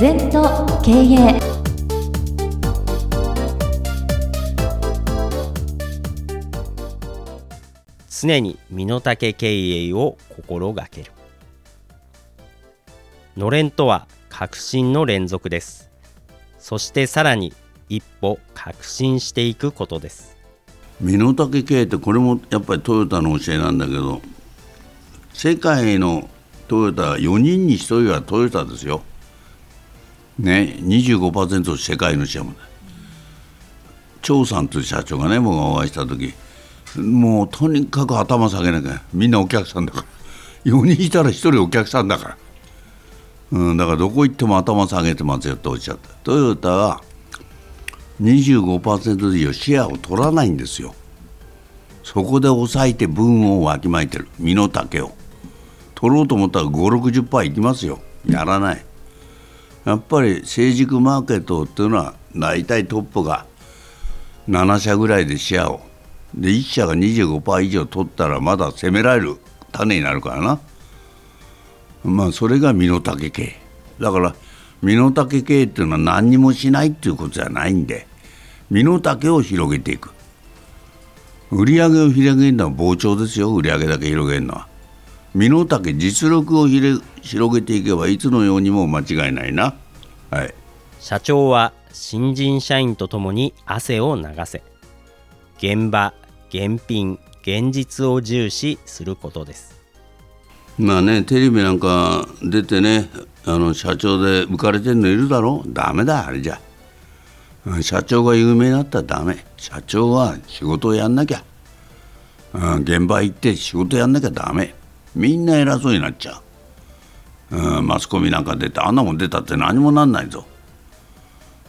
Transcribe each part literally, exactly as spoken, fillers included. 禅と経営。常に身の丈経営を心がける。のれんとは革新の連続です。そしてさらに一歩革新していくことです。身の丈経営って、これもやっぱりトヨタの教えなんだけど、世界のトヨタはよにんにひとりはトヨタですよ、ね、にじゅうごパーセント 世界のシェアもない。張さんという社長がね、僕がお会いした時、もうとにかく頭下げなきゃ、みんなお客さんだから、よにんいたらひとりお客さんだから、うん、だからどこ行っても頭下げてますよっておっしゃった。トヨタは にじゅうごパーセント 以上シェアを取らないんですよ。そこで抑えて分をわきまえてる。身の丈を取ろうと思ったら ごじゅう、ろくじゅっパーセント いきますよ。やらない。やっぱり成熟マーケットっていうのは、大体トップがななしゃぐらいでシェアを、でいっ社が にじゅうごパーセント 以上取ったらまだ攻められる種になるからな。まあ、それが身の丈経営だから、身の丈経営っていうのは何にもしないっていうことじゃないんで、身の丈を広げていく。売り上げを広げるのは膨張ですよ。売り上げだけ広げるのは。身の丈、実力をひれ広げていけば、いつのようにも間違いないな、はい、社長は新人社員とともに汗を流せ、現場、現品、現実を重視することです。まあね、テレビなんか出てね、あの社長で浮かれてるのいるだろう。ダメだ、あれじゃ。社長が有名になったらダメ。社長は仕事をやんなきゃ、うん、現場行って仕事やんなきゃダメ。みんな偉そうになっちゃう、うん、マスコミなんか出て、あんなもん出たって何もなんないぞ。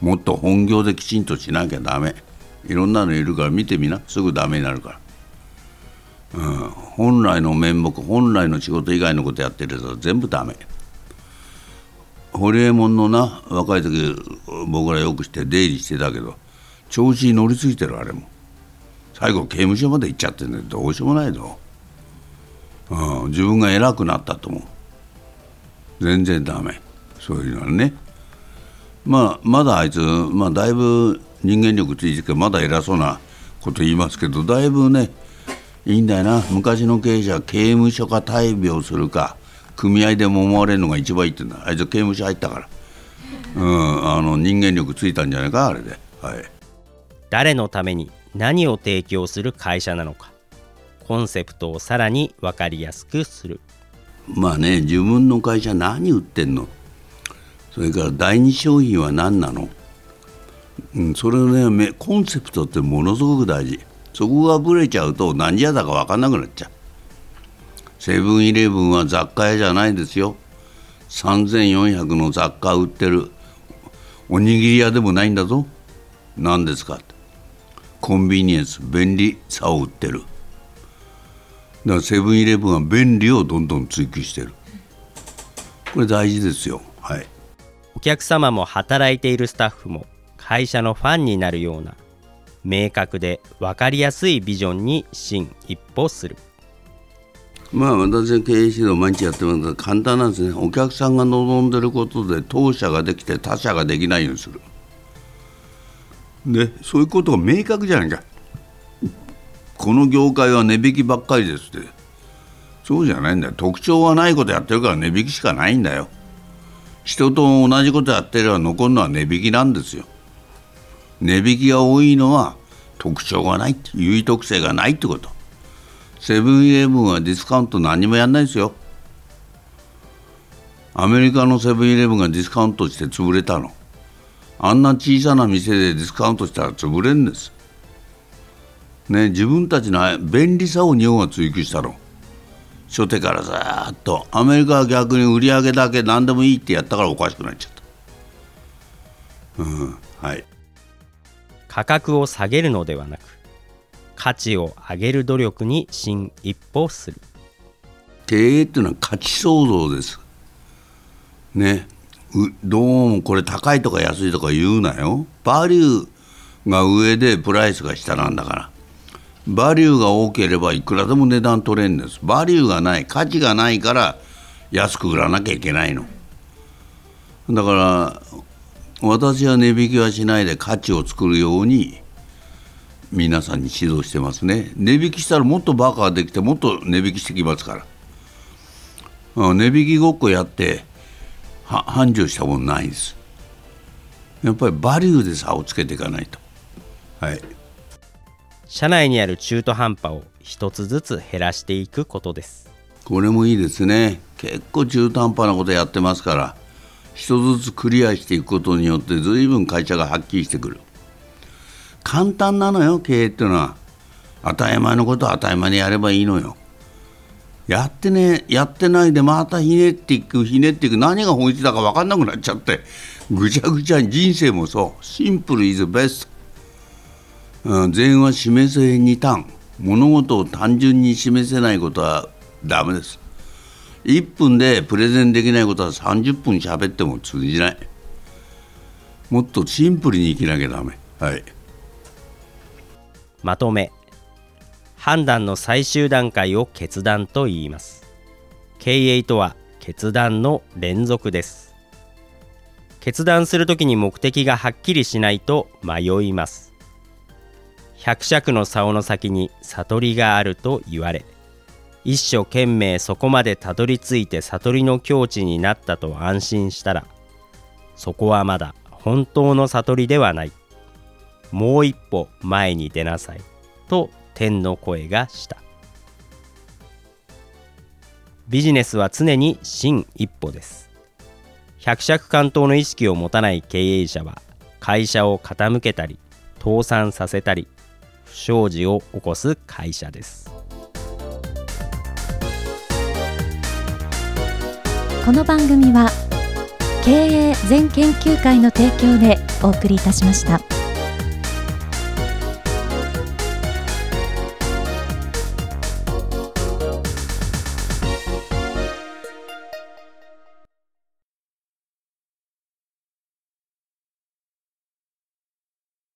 もっと本業できちんとしなきゃダメ。いろんなのいるから見てみな、すぐダメになるから。うん、本来の面目、本来の仕事以外のことやってるやつは全部ダメ。ホリエモンのな、若い時僕らよくして出入りしてたけど、調子に乗りすぎてる。あれも最後刑務所まで行っちゃってるんで、どうしようもないぞ。ああ、自分が偉くなったと思う。全然ダメ、そういうのはね。まあまだあいつ、まあ、だいぶ人間力ついてるけど、まだ偉そうなこと言いますけど、だいぶねいいんだよな。昔の経営者は刑務所か大病するか組合で揉まれるのが一番いいって言うんだ。あいつ刑務所入ったから、うん、あの人間力ついたんじゃないか、あれで、はい、誰のために何を提供する会社なのか、コンセプトをさらに分かりやすくする。まあね、自分の会社何売ってんの、それから第二商品は何なの、うん、それをね、コンセプトってものすごく大事。そこがぶれちゃうと何屋だか分かんなくなっちゃう。セブンイレブンは雑貨屋じゃないですよ。さんぜんよんひゃくの雑貨売ってるおにぎり屋でもないんだぞ。何ですかって。コンビニエンス、便利さを売ってる。だからセブンイレブンは便利をどんどん追求してる。これ大事ですよ、はい、お客様も働いているスタッフも会社のファンになるような明確で分かりやすいビジョンに進一歩する。まあ私は経営指導毎日やってますが、簡単なんですね。お客さんが望んでることで当社ができて他社ができないようにする。で、そういうことが明確じゃないか。この業界は値引きばっかりですって、そうじゃないんだよ。特徴はないことやってるから値引きしかないんだよ。人と同じことやってれば残るのは値引きなんですよ。値引きが多いのは特徴がない、優位特性がないってこと。セブンイレブンはディスカウント何もやんないですよ。アメリカのセブンイレブンがディスカウントして潰れたの。あんな小さな店でディスカウントしたら潰れるんですね。自分たちの便利さを日本は追求したの。初手からずーっと。アメリカは逆に売り上げだけ何でもいいってやったからおかしくなっちゃった、うん、はい。価格を下げるのではなく、価値を上げる努力に進一歩する。経営っていうのは価値創造ですね。どうもこれ高いとか安いとか言うなよ。バリューが上でプライスが下なんだから、バリューが多ければいくらでも値段取れるんです。バリューがない、価値がないから安く売らなきゃいけないの。だから私は値引きはしないで価値を作るように皆さんに指導してますね。値引きしたらもっとバカができてもっと値引きしてきますから。値引きごっこやって繁盛したもんないんです。やっぱりバリューで差をつけていかないと。はい。社内にある中途半端を一つずつ減らしていくことです。これもいいですね。結構中途半端なことやってますから一つずつクリアしていくことによって随分会社がはっきりしてくる。簡単なのよ、経営っていうのは。当たり前のことは当たり前にやればいいのよ。やってね、やってないでまたひねっていくひねっていく、何が本質だか分かんなくなっちゃってぐちゃぐちゃに。人生もそう。シンプル is best。 善は示せに端。物事を単純に示せないことはダメです。いっぷんでプレゼンできないことはさんじゅっぷん喋っても通じない。もっとシンプルに生きなきゃダメ。はい。まとめ。判断の最終段階を決断と言います。経営とは決断の連続です。決断するときに目的がはっきりしないと迷います。百尺の竿の先に悟りがあると言われ、一生懸命そこまでたどり着いて悟りの境地になったと安心したら、そこはまだ本当の悟りではない、もう一歩前に出なさいと天の声がした。ビジネスは常に進一歩です。百尺竿頭の意識を持たない経営者は会社を傾けたり倒産させたり不祥事を起こす会社です。この番組は経営全研究会の提供でお送りいたしました。